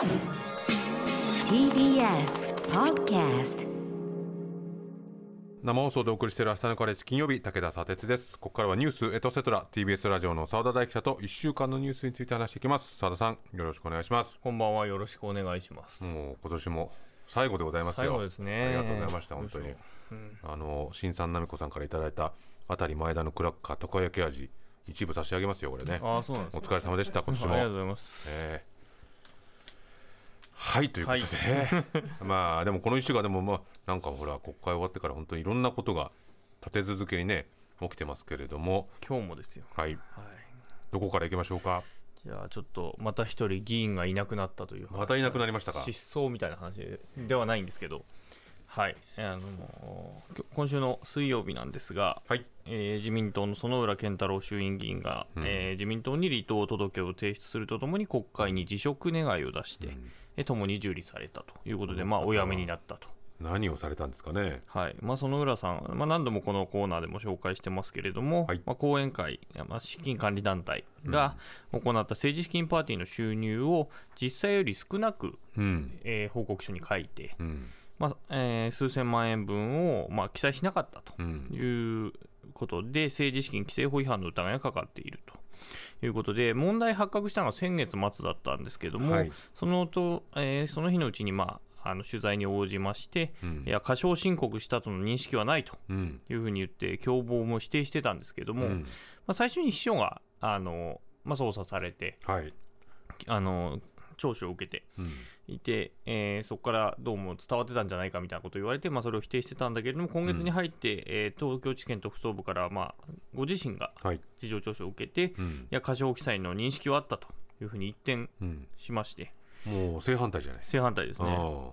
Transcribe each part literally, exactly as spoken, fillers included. ティービーエス Podcast 生放送でお送りしている明日のカレッジ金曜日、武田砂鉄です。ここからはニュースエトセトラ ティービーエス ラジオの澤田大記者といっしゅうかんのニュースについて話していきます。澤田さん、よろしくお願いします。こんばんは、よろしくお願いします。もう今年も最後でございますよ。最後ですね。ありがとうございました。本当に、うん、あの新さんなみこさんからいただいたあたり前田のクラッカーたこ焼き味一部差し上げますよ、これね。あ、そうなんです、ね、お疲れ様でした。今年もありがとうございます、えーはい、ということで、はい、まあでもこのいっしゅうかんでも、まあなんかほら国会終わってから本当にいろんなことが立て続けにね起きてますけれども、今日もですよ。はい、はい、どこから行きましょうか。じゃあちょっとまた一人議員がいなくなったという話。またいなくなりましたか。失踪みたいな話ではないんですけど、はい、あの今週の水曜日なんですが、はい、えー、自民党の薗浦健太郎衆院議員が、うん、えー、自民党に離党届を提出するとともに国会に辞職願を出して、うん、えともに受理されたということで、まあ、お辞めになったと。何をされたんですかね。はい、まあ、薗浦さん、まあ、何度もこのコーナーでも紹介してますけれども、はい、まあ、後援会、まあ、資金管理団体が行った政治資金パーティーの収入を実際より少なく、うん、えー、報告書に書いて、うん、まあえー、数千万円分を、まあ、記載しなかったということで、うん、政治資金規正法違反の疑いがかかっているということで、問題発覚したのが先月末だったんですけれども、はい、そのと、えー、その日のうちに、まあ、あの取材に応じまして、うん、いや過少申告したとの認識はないというふうに言って共謀も否定してたんですけれども、うん、まあ、最初に秘書があの、まあ、捜査されて、はい、あの聴取を受けていて、うん、えー、そこからどうも伝わってたんじゃないかみたいなことを言われて、まあ、それを否定してたんだけれども、今月に入って、うん、えー、東京地検特捜部から、まあ、ご自身が事情聴取を受けて、はい、うん、いや過少記載の認識はあったというふうに一転しまして、うん、もう正反対じゃない。正反対ですね。あ、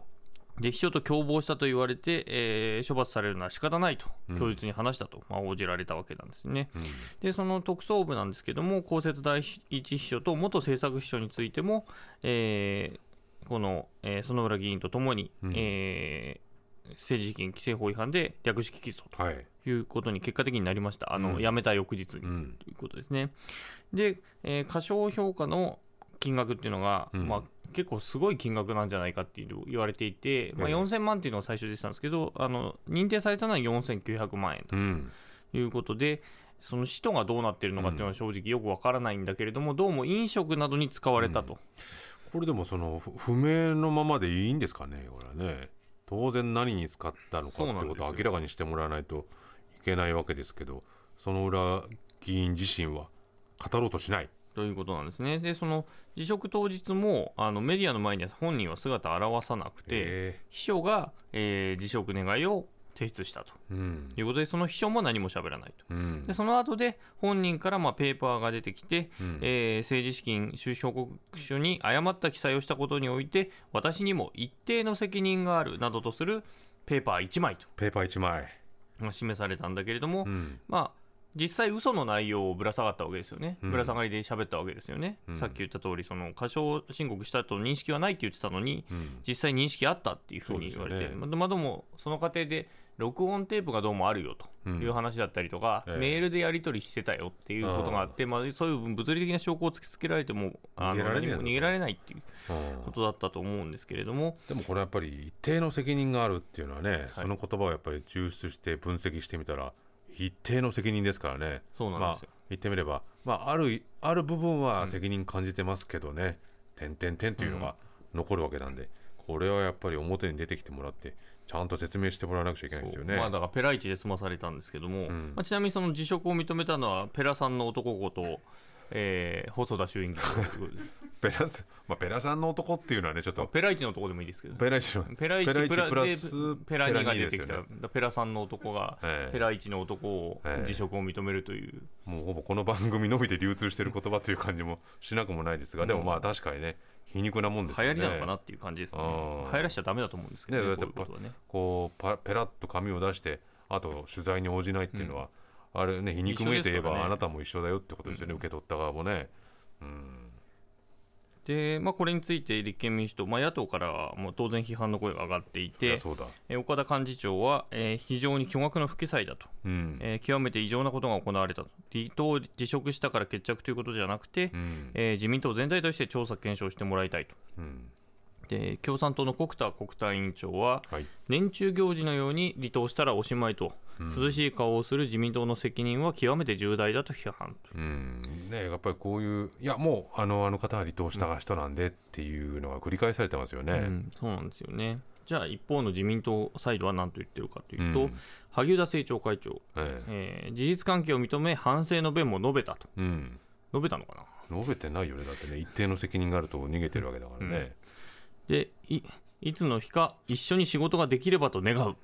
で秘書と共謀したと言われて、えー、処罰されるのは仕方ないと供述に話したと、うん、まあ、応じられたわけなんですね、うん、でその特捜部なんですけども、公設第一秘書と元政策秘書についても、えー、この、えー、薗浦議員とともに、うん、えー、政治資金規正法違反で略式起訴ということに結果的になりました、はい、あの辞めた翌日に、うん、ということですね。で、えー、過少評価の金額っていうのが、うん、まあ結構すごい金額なんじゃないかって言われていて、まあ、よんせんまんっていうのが最初でしたんですけど、あの認定されたのはよんせんきゅうひゃくまんえんだということで、うん、その使途がどうなっているのかっていうのは正直よくわからないんだけれども、どうも飲食などに使われたと、うん、これでもその不明のままでいいんですかね、これはね。当然何に使ったのかってことを明らかにしてもらわないといけないわけですけど、その裏議員自身は語ろうとしないということなんですね。でその辞職当日もあのメディアの前には本人は姿を現さなくて、秘書が、えー、辞職願を提出したと、うん、いうことで、その秘書も何も喋らないと、うん、でその後で本人から、まあ、ペーパーが出てきて、うん、えー、政治資金収支報告書に誤った記載をしたことにおいて私にも一定の責任があるなどとするペーパーいちまいとペーパーいちまいが示されたんだけれども、うん、まあ実際嘘の内容をぶら下がったわけですよね。ぶら下がりで喋ったわけですよね、うん、さっき言った通りその過少申告したと認識はないって言ってたのに、うん、実際認識あったっていうふうに言われて、まあ、どうもその過程で録音テープがどうもあるよという話だったりとか、うん、メールでやり取りしてたよっていうことがあって、えーまあ、そういう物理的な証拠を突きつけられてもあの逃げ逃げられないっていうことだったと思うんですけれども、でもこれやっぱり一定の責任があるっていうのはね、はい、その言葉をやっぱり抽出して分析してみたら一定の責任ですからね。そうなんですよ、まあ、言ってみれば、まあ、ある、ある部分は責任感じてますけどね、うん、点々点というのが残るわけなんで、うん、これはやっぱり表に出てきてもらってちゃんと説明してもらわなくちゃいけないですよね。まあ、だからペライチで済まされたんですけども、うん、まあ、ちなみにその辞職を認めたのはペラさんの男こと、えー、細田衆院議員ですペラス、まあ、ペラさんの男っていうのはねちょっと、まあ、ペラいちの男でもいいですけど、ペラいちのペラいちプラスペラにが出てきた、ね、ペラさんの男が、えー、ペラいちの男を辞職を認めるという、えー、もうほぼこの番組のみで流通している言葉という感じもしなくもないですが、でもまあ確かにね皮肉なもんですよね。流行りなのかなっていう感じですね。流行らしちゃダメだと思うんですけどね、こういうことはね。こうペラッと紙を出してあと取材に応じないっていうのは、うん、あれね皮肉めいて言えば、ね、あなたも一緒だよってことですよね、うん、受け取った側もね、うん、でまあ、これについて立憲民主党、まあ、野党からはもう当然批判の声が上がっていて、そりゃそうだ、え岡田幹事長は、えー、非常に巨額の不記載だと、うん、えー、極めて異常なことが行われたと、離党を辞職したから決着ということじゃなくて、うん、えー、自民党全体として調査検証してもらいたいと、うん、で共産党の穀田国対委員長は、はい、年中行事のように離党したらおしまいと、うん、涼しい顔をする自民党の責任は極めて重大だと批判と、うんね、やっぱりこういういやもうあ の, あの方は離党した人なんでっていうのが繰り返されてますよね、うん、そうなんですよね。じゃあ一方の自民党サイドは何と言ってるかというと、うん、萩生田政調会長、えええー、事実関係を認め反省の弁も述べたと、うん、述べたのかな述べてないよねだってね一定の責任があると逃げてるわけだからね、うん、で い, いつの日か一緒に仕事ができればと願う。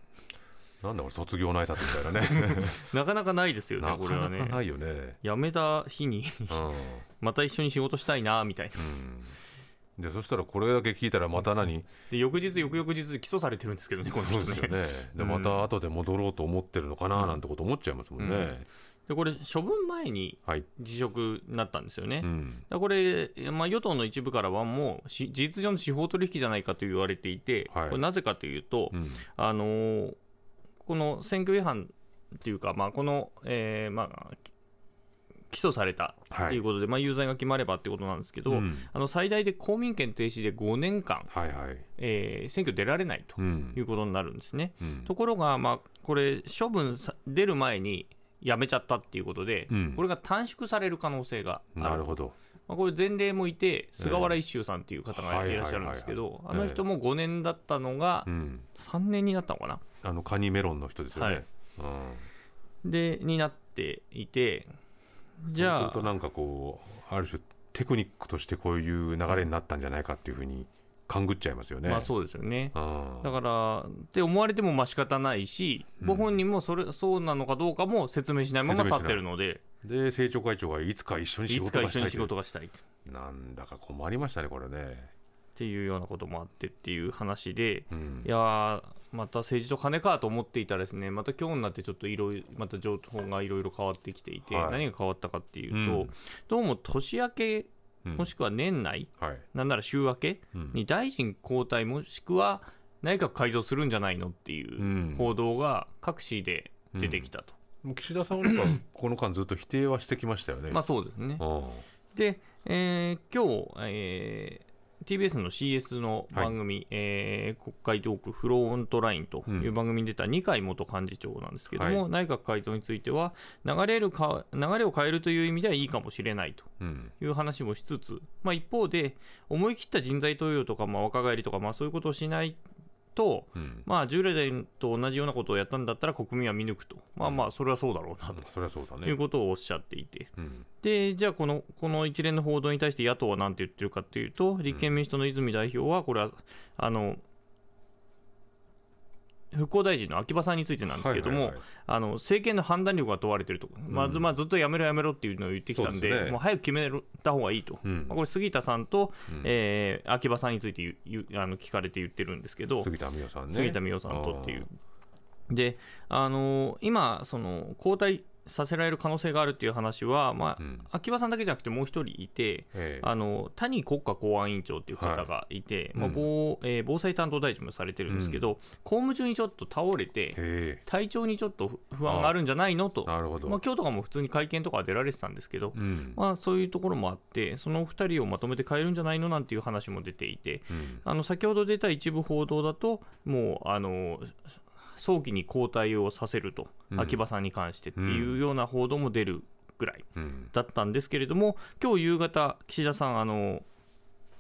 なんだこれ卒業の挨拶みたいなねなかなかないですよね。これはねなかなかないよね。辞めた日にまた一緒に仕事したいなみたいな、うんでそしたらこれだけ聞いたらまた何で翌日翌々日起訴されてるんですけどねこの人ね。そうですよね。でまた後で戻ろうと思ってるのかななんてこと思っちゃいますもんね、うんうん、でこれ処分前に辞職になったんですよね、はいうん、だこれ、まあ、与党の一部からはもう事実上の司法取引じゃないかと言われていて、はい、これなぜかというと、うん、あのー、この選挙違反というか、まあ、この、えー、まあ起訴されたということで、はいまあ、有罪が決まればということなんですけど、うん、あの最大で公民権停止でごねんかん、はいはいえー、選挙出られないということになるんですね、うん、ところが、まあ、これ処分さ出る前に辞めちゃったということで、うん、これが短縮される可能性がある。なるほど、まあ、これ前例もいて菅原一秀さんという方がいらっしゃるんですけど、あの人もごねんだったのがさんねんになったのかな、うん、あのカニメロンの人ですよね、はいうん、でになっていて、じゃあそうするとなんかこうある種テクニックとしてこういう流れになったんじゃないかっていうふうに勘ぐっちゃいますよね。まあそうですよね。だからって思われてもまあ仕方ないし、うん、ご本人もそれそうなのかどうかも説明しないまま去ってるので、で政調会長がいつか一緒に仕事がしたい、いつか一緒に仕事がしたい、なんだか困りましたねこれねっていうようなこともあってっていう話で、うん、いやまた政治と金かと思っていたらですね、また今日になってちょっといろいろまた情報がいろいろ変わってきていて、はい、何が変わったかっていうと、うん、どうも年明けもしくは年内、うんはい、なんなら週明けに大臣交代もしくは内閣改造するんじゃないのっていう報道が各紙で出てきたと、うんうん、岸田さんはこの間ずっと否定はしてきましたよねまあそうですね。で、えー、今日、えーティービーエス の シーエス の番組、はいえー、国会トークフローオントラインという番組に出た二階元幹事長なんですけれども、うんはい、内閣改造については流れるか流れを変えるという意味ではいいかもしれないという話もしつつ、うんまあ、一方で思い切った人材登用とか、まあ、若返りとか、まあ、そういうことをしないと、うんまあ、従来と同じようなことをやったんだったら国民は見抜くと、まあまあそれはそうだろうなと、うん、それはそうだね、いうことをおっしゃっていて、うん、でじゃあこの、この一連の報道に対して野党は何て言ってるかというと、立憲民主党の泉代表はこれはあの復興大臣の秋葉さんについてなんですけれども、はいはいはい、あの政権の判断力が問われていると、うんまあ、ず, まあずっとやめろやめろっていうのを言ってきたん で, で、ね、もう早く決めた方がいいと、うんまあ、これ杉田さんと、うんえー、秋葉さんについてあの聞かれて言ってるんですけど、杉田美代さんね、杉田美代さんとっていうで、あのー、今その交代させられる可能性があるっていう話は、まあうん、秋葉さんだけじゃなくてもう一人いて、あの谷国家公安委員長っていう方がいて、はいまあ 防, うんえー、防災担当大臣もされてるんですけど、うん、公務中にちょっと倒れて体調にちょっと不安があるんじゃないのと、まあ、今日とかも普通に会見とか出られてたんですけど、うんまあ、そういうところもあって、そのお二人をまとめて変えるんじゃないのなんていう話も出ていて、うん、あの先ほど出た一部報道だともうあの早期に交代をさせると、うん、秋葉さんに関してっていうような報道も出るぐらいだったんですけれども、うん、今日夕方岸田さんあの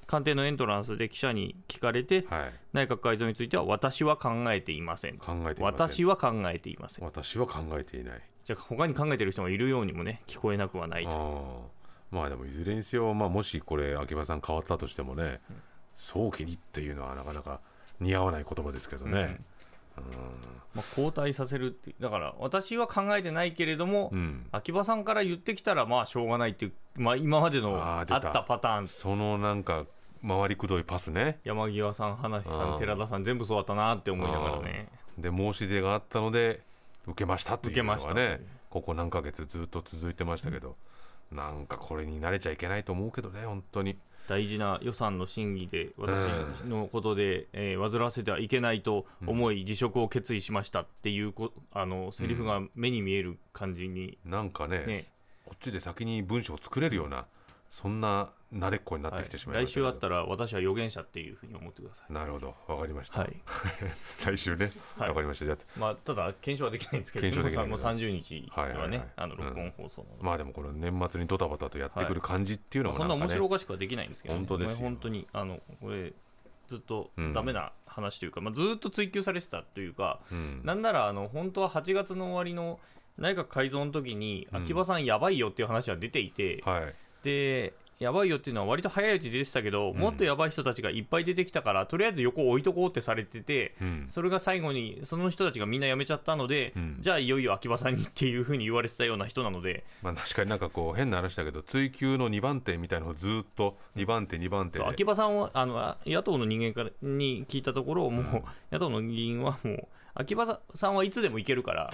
官邸のエントランスで記者に聞かれて、はい、内閣改造については私は考えていません、考えていません、私は考えていません、私は考えていない、じゃあ他に考えている人がいるようにもね聞こえなくはないと。あ、まあ、でもいずれにせよ、まあ、もしこれ秋葉さん変わったとしてもね、うん、早期にっていうのはなかなか似合わない言葉ですけどね、うんうんまあ、交代させるってだから私は考えてないけれども、うん、秋葉さんから言ってきたらまあしょうがないっていう、まあ、今までのあったパターン、そのなんか回りくどいパスね、山際さん、葉梨さん、寺田さん全部そうだったなって思いながらね、で申し出があったので受けましたっていうのがね、受けましたってここ何ヶ月ずっと続いてましたけど、うん、なんかこれに慣れちゃいけないと思うけどね、本当に大事な予算の審議で私のことで、えー、煩わせてはいけないと思い辞職を決意しましたっていうこあのセリフが目に見える感じに、うん、なんか ね, ねこっちで先に文章を作れるようなそんな慣れっこになってきてしまいました、はい、来週あったら私は予言者っていうふうに思ってください。なるほど、わかりました、はい、来週ね、わ、はい、かりました。じゃあ、まあ、ただ検証はできないんですけど、検証できないもうさんじゅうにちはね、はいはいはい、あの録音放送の、うん、まあでもこの年末にドタバタとやってくる感じっていうのは、ね、はい、そんな面白おかしくはできないんですけど、ね、本当ですよ、本当にあのこれずっとダメな話というか、うん、まあ、ずっと追及されてたというか、うん、なんならあの本当ははちがつの終わりの内閣改造の時に秋葉さんやばいよっていう話は出ていて、うん、はい、でやばいよっていうのは割と早いうち出てたけど、うん、もっとやばい人たちがいっぱい出てきたからとりあえず横置いとこうってされてて、うん、それが最後にその人たちがみんな辞めちゃったので、うん、じゃあいよいよ秋葉さんにっていう風に言われてたような人なので、まあ、確かになんかこう変な話だけど追及のにばん手みたいなのをずっとにばん手にばん手で、そう秋葉さんはあの野党の人間からに聞いたところもう、うん、野党の議員はもう秋葉さんはいつでも行けるから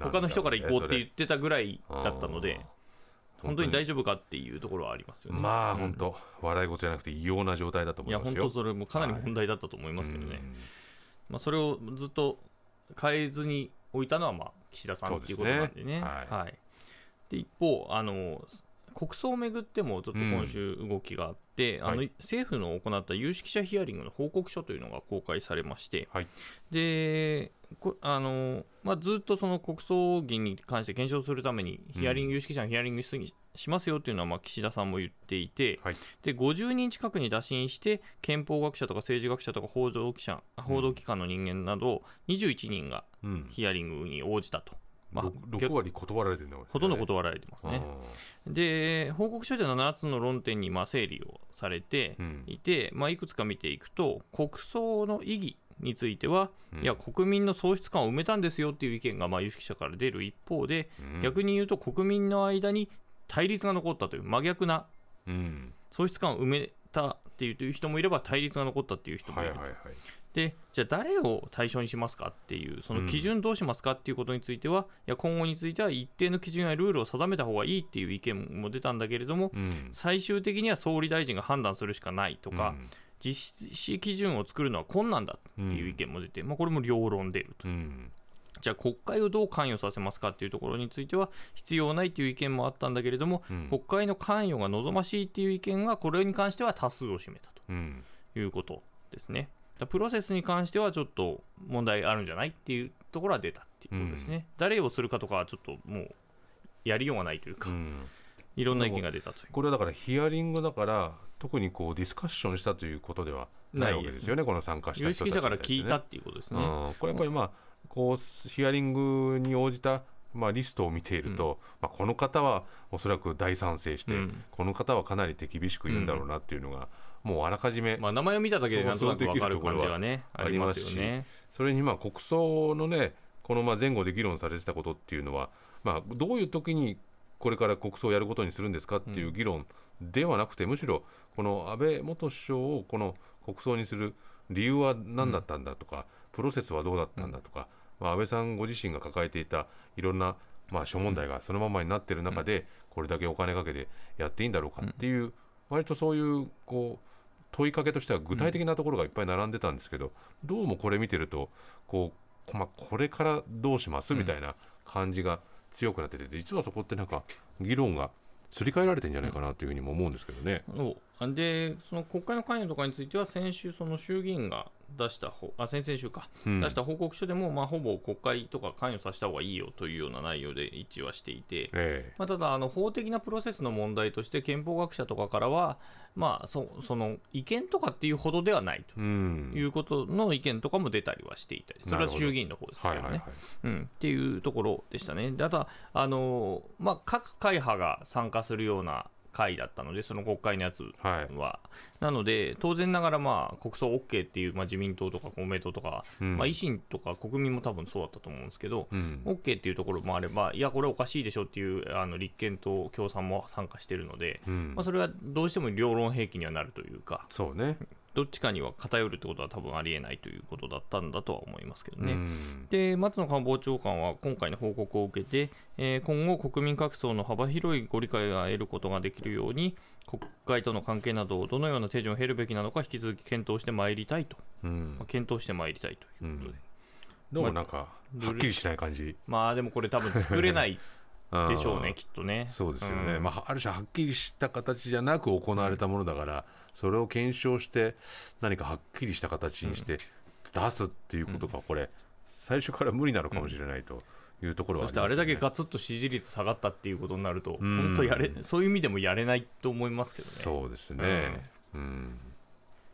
他の人から行こうって言ってたぐらいだったので本当に大丈夫かっていうところはありますよね。まあ本当、うん、笑い事じゃなくて異様な状態だと思いますよ。いや本当それもかなり問題だったと思いますけどね、はい、まあ、それをずっと変えずに置いたのはまあ岸田さんっていうことなんでね、で、ね、はいはい、で一方あの国葬をめぐってもちょっと今週動きがあって、うん、あのはい、政府の行った有識者ヒアリングの報告書というのが公開されまして、はい、でこあのまあ、ずっとその国葬儀に関して検証するためにヒアリング、うん、有識者のヒアリングしますよというのはまあ岸田さんも言っていて、はい、でごじゅうにん近くに打診して憲法学者とか政治学者とか報道記者、報道機関の人間などにじゅういちにんがヒアリングに応じたと、うん、まあ、ろくわり断られてるんだよね。ほとんど断られてますね。で報告書でななつの論点にまあ整理をされていて、うん、まあ、いくつか見ていくと国葬の意義については、うん、いや国民の喪失感を埋めたんですよという意見がまあ有識者から出る一方で、うん、逆に言うと国民の間に対立が残ったという真逆な、うん、喪失感を埋めたという人もいれば対立が残ったという人もいると、はいはいはい、でじゃあ誰を対象にしますかっていうその基準どうしますかっていうことについては、うん、いや今後については一定の基準やルールを定めた方がいいっていう意見も出たんだけれども、うん、最終的には総理大臣が判断するしかないとか、うん、実施基準を作るのは困難だっていう意見も出て、うん、まあ、これも両論出ると、うん、じゃあ国会をどう関与させますかっていうところについては必要ないという意見もあったんだけれども、うん、国会の関与が望ましいっていう意見がこれに関しては多数を占めたということですね、うん、プロセスに関してはちょっと問題あるんじゃないっていうところは出たっていうことですね、うん、誰をするかとかはちょっともうやりようがないというか、うん、いろんな意見が出たという。これはだからヒアリングだから特にこうディスカッションしたということではないわけですよね。この参加した人たち、ね、有識者から聞いたっていうことですね、うん、これやっぱり、まあ、こうヒアリングに応じた、まあ、リストを見ていると、うん、まあ、この方はおそらく大賛成して、うん、この方はかなり手厳しく言うんだろうなっていうのが、うん、もうあらかじめ、まあ、名前を見ただけでなんとなく分かる感じが、ね、ありますよね。それにまあ国葬のねこのまあ前後で議論されてたことっていうのは、まあ、どういう時にこれから国葬をやることにするんですかっていう議論ではなくて、うん、むしろこの安倍元首相をこの国葬にする理由は何だったんだとか、うん、プロセスはどうだったんだとか、うん、まあ、安倍さんご自身が抱えていたいろんなまあ諸問題がそのままになっている中で、うん、これだけお金かけてやっていいんだろうかっていう、うん、割とそういうこう問いかけとしては具体的なところがいっぱい並んでたんですけど、どうもこれ見てるとこう、まあ、これからどうしますみたいな感じが強くなってて、実はそこってなんか議論がすり替えられてんじゃないかなというふうにも思うんですけどね。で、その国会の関与とかについては先週その衆議院が出したあ先々週か、うん、出した報告書でも、まあ、ほぼ国会とか関与させた方がいいよというような内容で一致はしていて、ええ、まあ、ただあの法的なプロセスの問題として憲法学者とかからは、まあ、そ, その違憲とかっていうほどではないということの意見とかも出たりはしていたり、それは衆議院の方ですけどね、はいはいはい、うん、っていうところでしたね。ただあの、まあ、各会派が参加するような会だったので、その国会のやつは、はい、なので当然ながら、まあ、国葬 OK っていう、まあ、自民党とか公明党とか、うん、まあ、維新とか国民も多分そうだったと思うんですけど、うん、OK っていうところもあれば、いやこれおかしいでしょっていうあの立憲と共産も参加しているので、うん、まあ、それはどうしても両論兵器にはなるというか、そうね、どっちかには偏るってことは多分ありえないということだったんだとは思いますけどね、うん、で松野官房長官は今回の報告を受けて、えー、今後国民各層の幅広いご理解が得ることができるように国会との関係などをどのような手順を経るべきなのか引き続き検討してまいりたいと、うん、まあ、検討してまいりたいということで、うん、どうもなんかはっきりしない感じ、まあ、まあでもこれ多分作れないでしょうね、きっとね。そうですよね、うん、まあ、ある種はっきりした形じゃなく行われたものだから、それを検証して何かはっきりした形にして出すっていうことが、これ、うん、最初から無理なのかもしれないというところはありますよね。そしてあれだけガツッと支持率下がったっていうことになると、うん、本当やれ、そういう意味でもやれないと思いますけどね。そうですね、うんうん、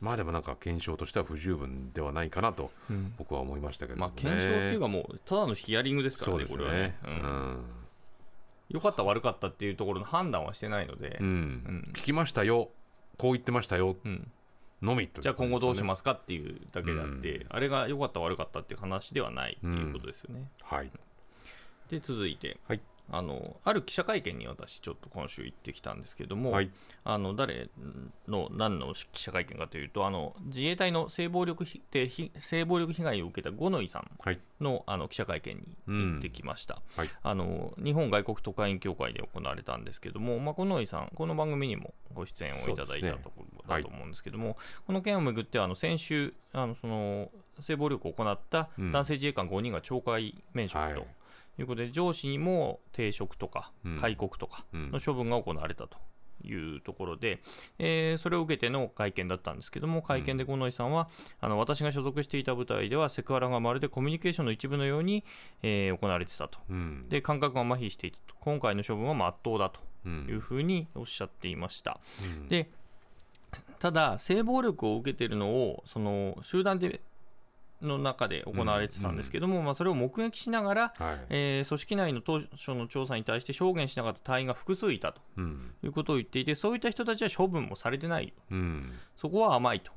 まあでもなんか検証としては不十分ではないかなと僕は思いましたけどね、うん、まあ、検証っていうかもうただのヒアリングですから ね, そうですね、これはね、うんうん、良かった悪かったっていうところの判断はしてないので、うんうん、聞きましたよ、こう言ってましたよ、うん、のみと、ね、じゃあ今後どうしますかっていうだけであって、うん、あれが良かった悪かったっていう話ではないっていうことですよね、うん、はい。で続いて、はい、あのある記者会見に私ちょっと今週行ってきたんですけども、はい、あの誰の何の記者会見かというと、あの自衛隊の性暴力ひで性暴力被害を受けた五ノ井さん の,、はい、あの記者会見に行ってきました、うん、はい、あの日本外国特派員協会で行われたんですけども、まあ、五ノ井さんこの番組にもご出演をいただいたところだと思うんですけども、ね、はい、この件をめぐってあの先週あのその性暴力を行った男性自衛官ごにんが懲戒免職と、うん、はい、いうことで上司にも停職とか戒告とかの処分が行われたというところで、えそれを受けての会見だったんですけども、会見で五ノ井さんはあの私が所属していた部隊ではセクハラがまるでコミュニケーションの一部のようにえ行われていたと、で感覚が麻痺していたと、今回の処分は真っ当だというふうにおっしゃっていました。でただ性暴力を受けているのをその集団での中で行われてたんですけども、うんうん、まあ、それを目撃しながら、はい、えー、組織内の当初の調査に対して証言しなかった隊員が複数いたということを言っていて、そういった人たちは処分もされてない、うん、そこは甘いと、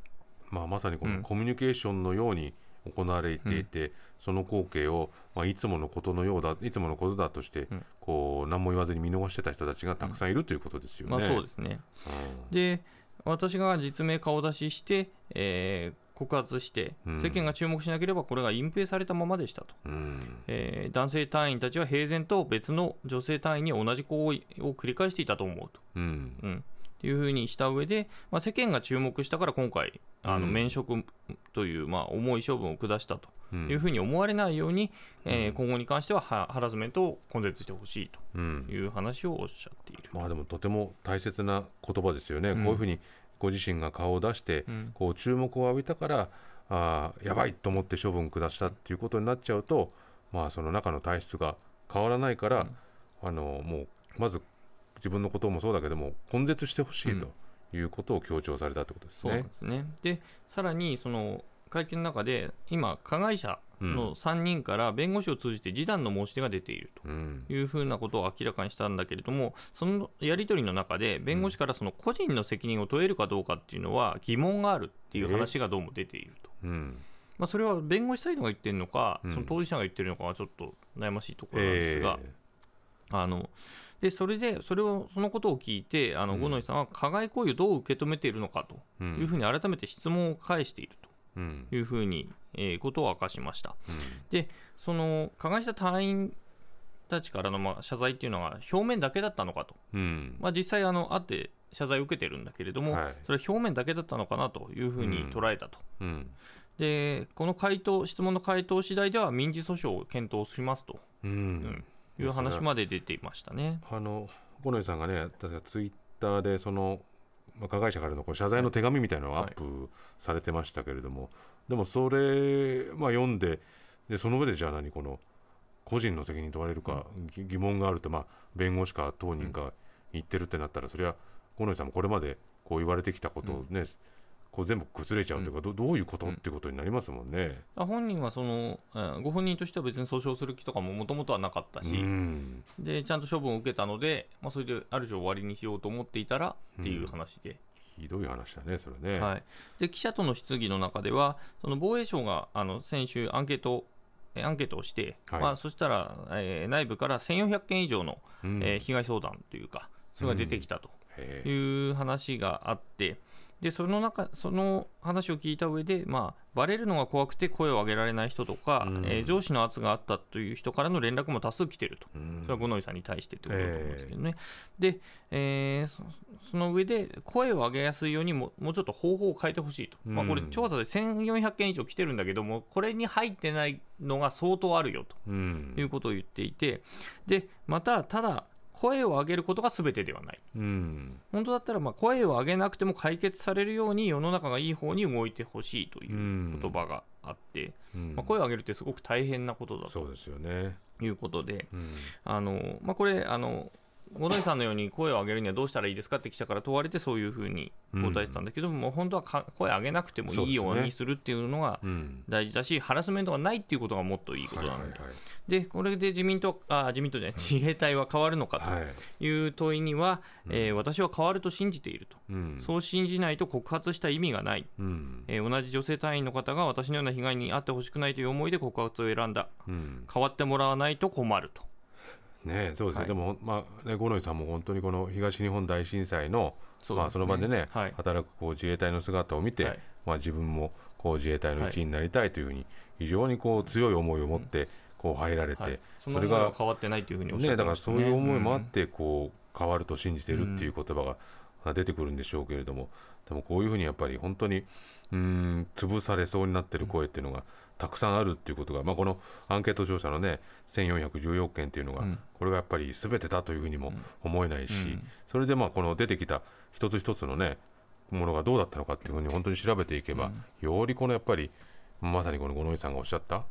まあ、まさにこのコミュニケーションのように行われていて、うん、その光景を、まあ、いつものことのようだいつものことだとして、うん、こう何も言わずに見逃してた人たちがたくさんいるということですよね、うん、まあ、そうですね、うん、で私が実名顔出しして、えー告発して世間が注目しなければこれが隠蔽されたままでしたと、うん、えー、男性隊員たちは平然と別の女性隊員に同じ行為を繰り返していたと思うと、うんうん、いうふうにした上で、まあ、世間が注目したから今回あの免職という、まあ、重い処分を下したというふうに思われないように、うん、えー、今後に関してはハラスメントを根絶してほしいという話をおっしゃっている、うん、まあ、でもとても大切な言葉ですよね、うん、こういうふうにご自身が顔を出してこう注目を浴びたから、うん、あやばいと思って処分下したっていうことになっちゃうと、まあ、その中の体質が変わらないから、うん、あのもうまず自分のこともそうだけども根絶してほしいということを強調されたってことですね、うん、そうですね。でさらにその会見の中で今加害者のさんにんから弁護士を通じて示談の申し出が出ているというふうなことを明らかにしたんだけれども、そのやり取りの中で弁護士からその個人の責任を問えるかどうかっていうのは疑問があるっていう話がどうも出ていると、うん、まあ、それは弁護士サイドが言ってるのかその当事者が言ってるのかはちょっと悩ましいところなんですが、えー、あのでそれでそれをそのことを聞いてあの五ノ井さんは加害行為をどう受け止めているのかというふうに改めて質問を返しているというふうに、えー、ことを明かしました、うん、でその加害した隊員たちからの、まあ、謝罪というのは表面だけだったのかと、うん、まあ、実際あの会って謝罪を受けてるんだけれども、はい、それは表面だけだったのかなというふうに捉えたと、うんうん、でこの回答質問の回答次第では民事訴訟を検討しますと、うんうん、いう話まで出ていましたね。あの五ノ井さんがね確かツイッターでその加害者からのこう謝罪の手紙みたいなのをアップされてましたけれども、はい、でもそれ、まあ、読ん で, でその上でじゃあ何この個人の責任問われるか、うん、疑問があると、まあ、弁護士か当人か言ってるってなったら、うん、それは五ノ井さんもこれまでこう言われてきたことを、ね、うん、こう全部崩れちゃうというか、うん、ど, どういうことってことになりますもんね、うん、本人はそのご本人としては別に訴訟する気とかももともとはなかったし、うん、でちゃんと処分を受けたので、まあ、それである種終わりにしようと思っていたらっていう話で、うん、ひどい話だねそれね、はい、で記者との質疑の中ではその防衛省があの先週アンケートアンケートをして、はい、まあ、そしたら、えー、内部からせんよんひゃくけん以上の、うん、えー、被害相談というかそれが出てきたという話があって、うん、でその中その話を聞いた上で、まあ、バレるのが怖くて声を上げられない人とか、うんえー、上司の圧があったという人からの連絡も多数来てると、うん、それは五ノ井さんに対してということだと思うんですけどね、えーでえー、そ, その上で声を上げやすいように も, もうちょっと方法を変えてほしいと、うんまあ、これ調査でせんよんひゃくけん以上来てるんだけどもこれに入ってないのが相当あるよと、うん、いうことを言っていて、でまたただ声を上げることが全てではない、うん、本当だったらまあ声を上げなくても解決されるように世の中がいい方に動いてほしいという言葉があって、うんまあ、声を上げるってすごく大変なことだということで、これあの五ノ井さんのように声を上げるにはどうしたらいいですかって記者から問われてそういうふうに答えてたんだけども、うん、もう本当は声上げなくてもいいようにするっていうのが大事だし、ねうん、ハラスメントがないっていうことがもっといいことなので、はいはいはい、でこれで自民党あ自民党じゃない自衛隊は変わるのかという問いには、はいえー、私は変わると信じていると、うん、そう信じないと告発した意味がない、うんえー、同じ女性隊員の方が私のような被害に遭ってほしくないという思いで告発を選んだ、うん、変わってもらわないと困るとね、そうですね、はい、でも、まあね、五ノ井さんも本当にこの東日本大震災の そ,、ねまあ、その場でね、はい、働くこう自衛隊の姿を見て、はいまあ、自分もこう自衛隊の一員になりたいというふうに、はい、非常にこう強い思いを持ってこう入られて、はい、その思いは変わってないというふうにおっしゃってましたね。だからそういう思いもあってこう変わると信じているっていう言葉が出てくるんでしょうけれども、でもこういうふうにやっぱり本当にうーん潰されそうになっている声っていうのがたくさんあるっていうことが、まあ、このアンケート調査のねせんよんひゃくじゅうよんけんっていうのが、うん、これがやっぱり全てだというふうにも思えないし、うん、それでまあこの出てきた一つ一つのねものがどうだったのかっていうふうに本当に調べていけば、うん、よりこのやっぱりまさにこの五ノ井さんがおっしゃった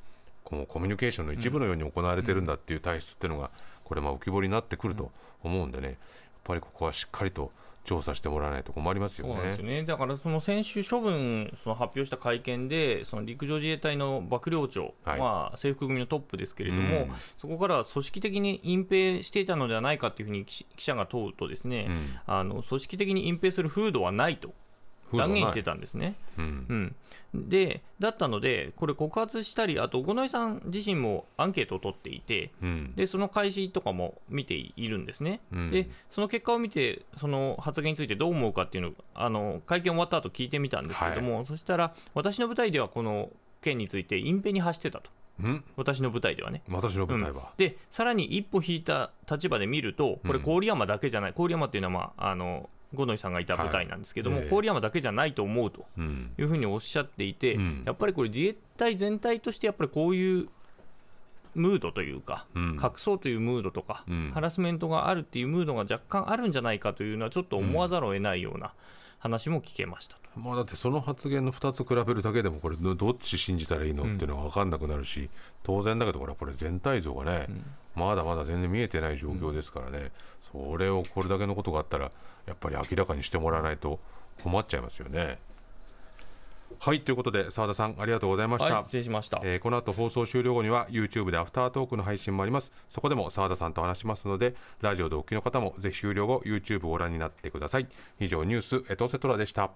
このコミュニケーションの一部のように行われてるんだっていう体質っていうのがこれまあ浮き彫りになってくると思うんでね、やっぱりここはしっかりと調査してもらわないと困りますよね。そうですね。だからその先週処分その発表した会見でその陸上自衛隊の幕僚長、はいまあ、制服組のトップですけれども、うん、そこから組織的に隠蔽していたのではないかというふうに記者が問うとですね、うん、あの組織的に隠蔽する風土はないと断言してたんですね、うんうん、でだったのでこれ告発したりあと五ノ井さん自身もアンケートを取っていて、うん、でその開始とかも見ているんですね、うん、でその結果を見てその発言についてどう思うかっていうのをあの会見終わった後聞いてみたんですけども、はい、そしたら私の部隊ではこの件について隠蔽に走ってたと、うん、私の部隊ではね私の部隊は、うん、でさらに一歩引いた立場で見るとこれ郡山だけじゃない、うん、郡山っていうのは、まあ、あの五ノ井さんがいた部隊なんですけども、はいえー、郡山だけじゃないと思うというふうにおっしゃっていて、うん、やっぱりこれ自衛隊全体としてやっぱりこういうムードというか、うん、隠そうというムードとか、うん、ハラスメントがあるっていうムードが若干あるんじゃないかというのはちょっと思わざるを得ないような話も聞けましたと、うんまあ、だってその発言のふたつ比べるだけでもこれどっち信じたらいいのっていうのが分かんなくなるし、うん、当然だけどこれ、これ全体像がね、うん、まだまだ全然見えてない状況ですからね、うん、それをこれだけのことがあったらやっぱり明らかにしてもらわないと困っちゃいますよね。はい、ということで澤田さんありがとうございました、はい、失礼しました、えー、この後放送終了後には YouTube でアフタートークの配信もあります。そこでも澤田さんと話しますのでラジオでお聞きの方もぜひ終了後 YouTube をご覧になってください。以上ニュースエトセトラでした。